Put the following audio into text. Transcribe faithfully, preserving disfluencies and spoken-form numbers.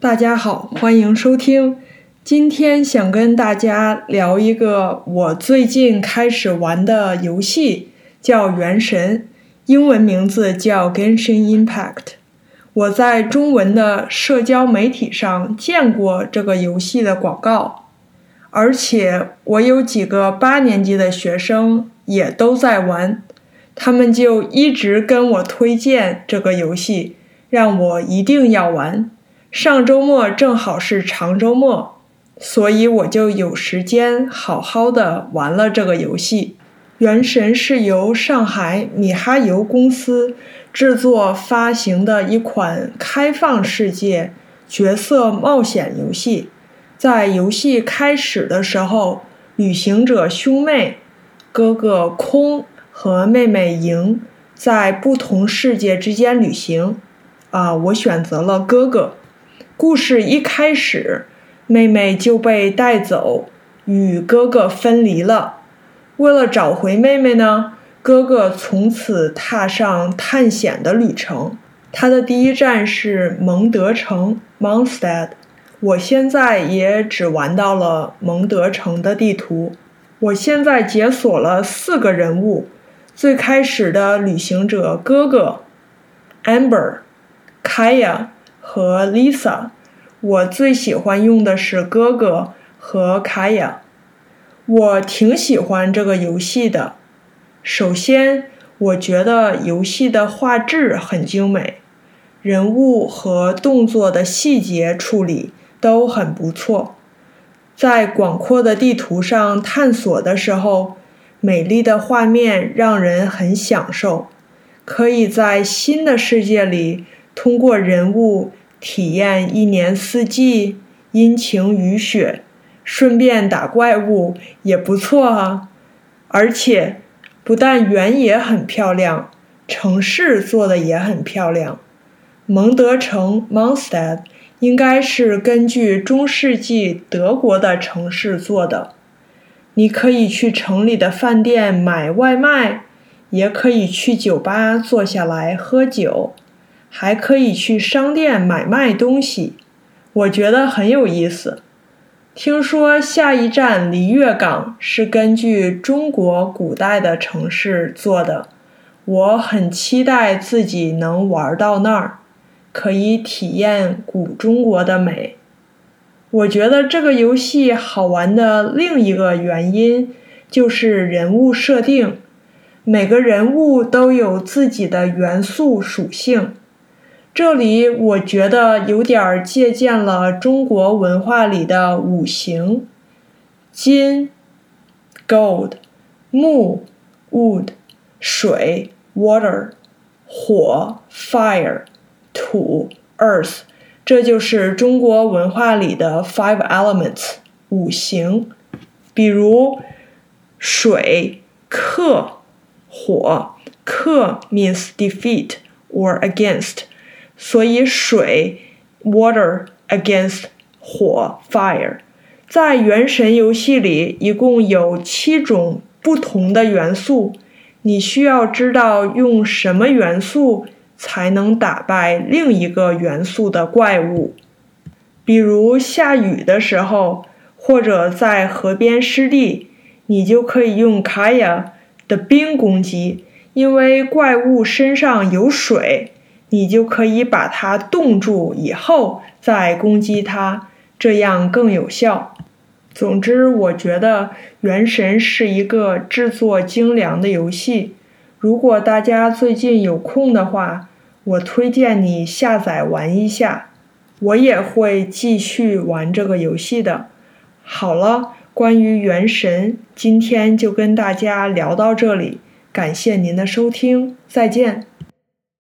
大家好，欢迎收听。今天想跟大家聊一个我最近开始玩的游戏，叫《原神》，英文名字叫 Genshin Impact。我在中文的社交媒体上见过这个游戏的广告，而且我有几个八年级的学生也都在玩，他们就一直跟我推荐这个游戏，让我一定要玩。上周末正好是长周末，所以我就有时间好好的玩了这个游戏。原神是由上海米哈游公司制作发行的一款开放世界角色冒险游戏。在游戏开始的时候，旅行者兄妹哥哥空和妹妹荧在不同世界之间旅行，啊，我选择了哥哥。故事一开始，妹妹就被带走，与哥哥分离了。为了找回妹妹呢，哥哥从此踏上探险的旅程。他的第一站是蒙德城 （Mondstadt）。我现在也只玩到了蒙德城的地图。我现在解锁了四个人物：最开始的旅行者哥哥 （Amber）、Kaeya和 Lisa， 我最喜欢用的是哥哥和 Kaeya。 我挺喜欢这个游戏的。首先，我觉得游戏的画质很精美，人物和动作的细节处理都很不错。在广阔的地图上探索的时候，美丽的画面让人很享受，可以在新的世界里通过人物体验一年四季、阴晴雨雪，顺便打怪物也不错啊。而且不但原野很漂亮，城市做的也很漂亮。蒙德城 （Mondstadt） 应该是根据中世纪德国的城市做的。你可以去城里的饭店买外卖，也可以去酒吧坐下来喝酒，还可以去商店买卖东西，我觉得很有意思。听说下一站璃月港是根据中国古代的城市做的，我很期待自己能玩到那儿，可以体验古中国的美。我觉得这个游戏好玩的另一个原因就是人物设定，每个人物都有自己的元素属性。这里我觉得有点借鉴了中国文化里的五行：金 （gold）、木 （wood）、水 （water）、火 （fire）、土 （earth）。这就是中国文化里的 five elements 五行。比如水克火，克 means defeat or against。所以水 water against 火 fire。 在原神游戏里一共有七种不同的元素，你需要知道用什么元素才能打败另一个元素的怪物。比如下雨的时候，或者在河边湿地，你就可以用 Kaeya 的冰攻击，因为怪物身上有水，你就可以把它冻住以后再攻击它，这样更有效。总之，我觉得原神是一个制作精良的游戏。如果大家最近有空的话，我推荐你下载玩一下。我也会继续玩这个游戏的。好了，关于原神，今天就跟大家聊到这里，感谢您的收听，再见。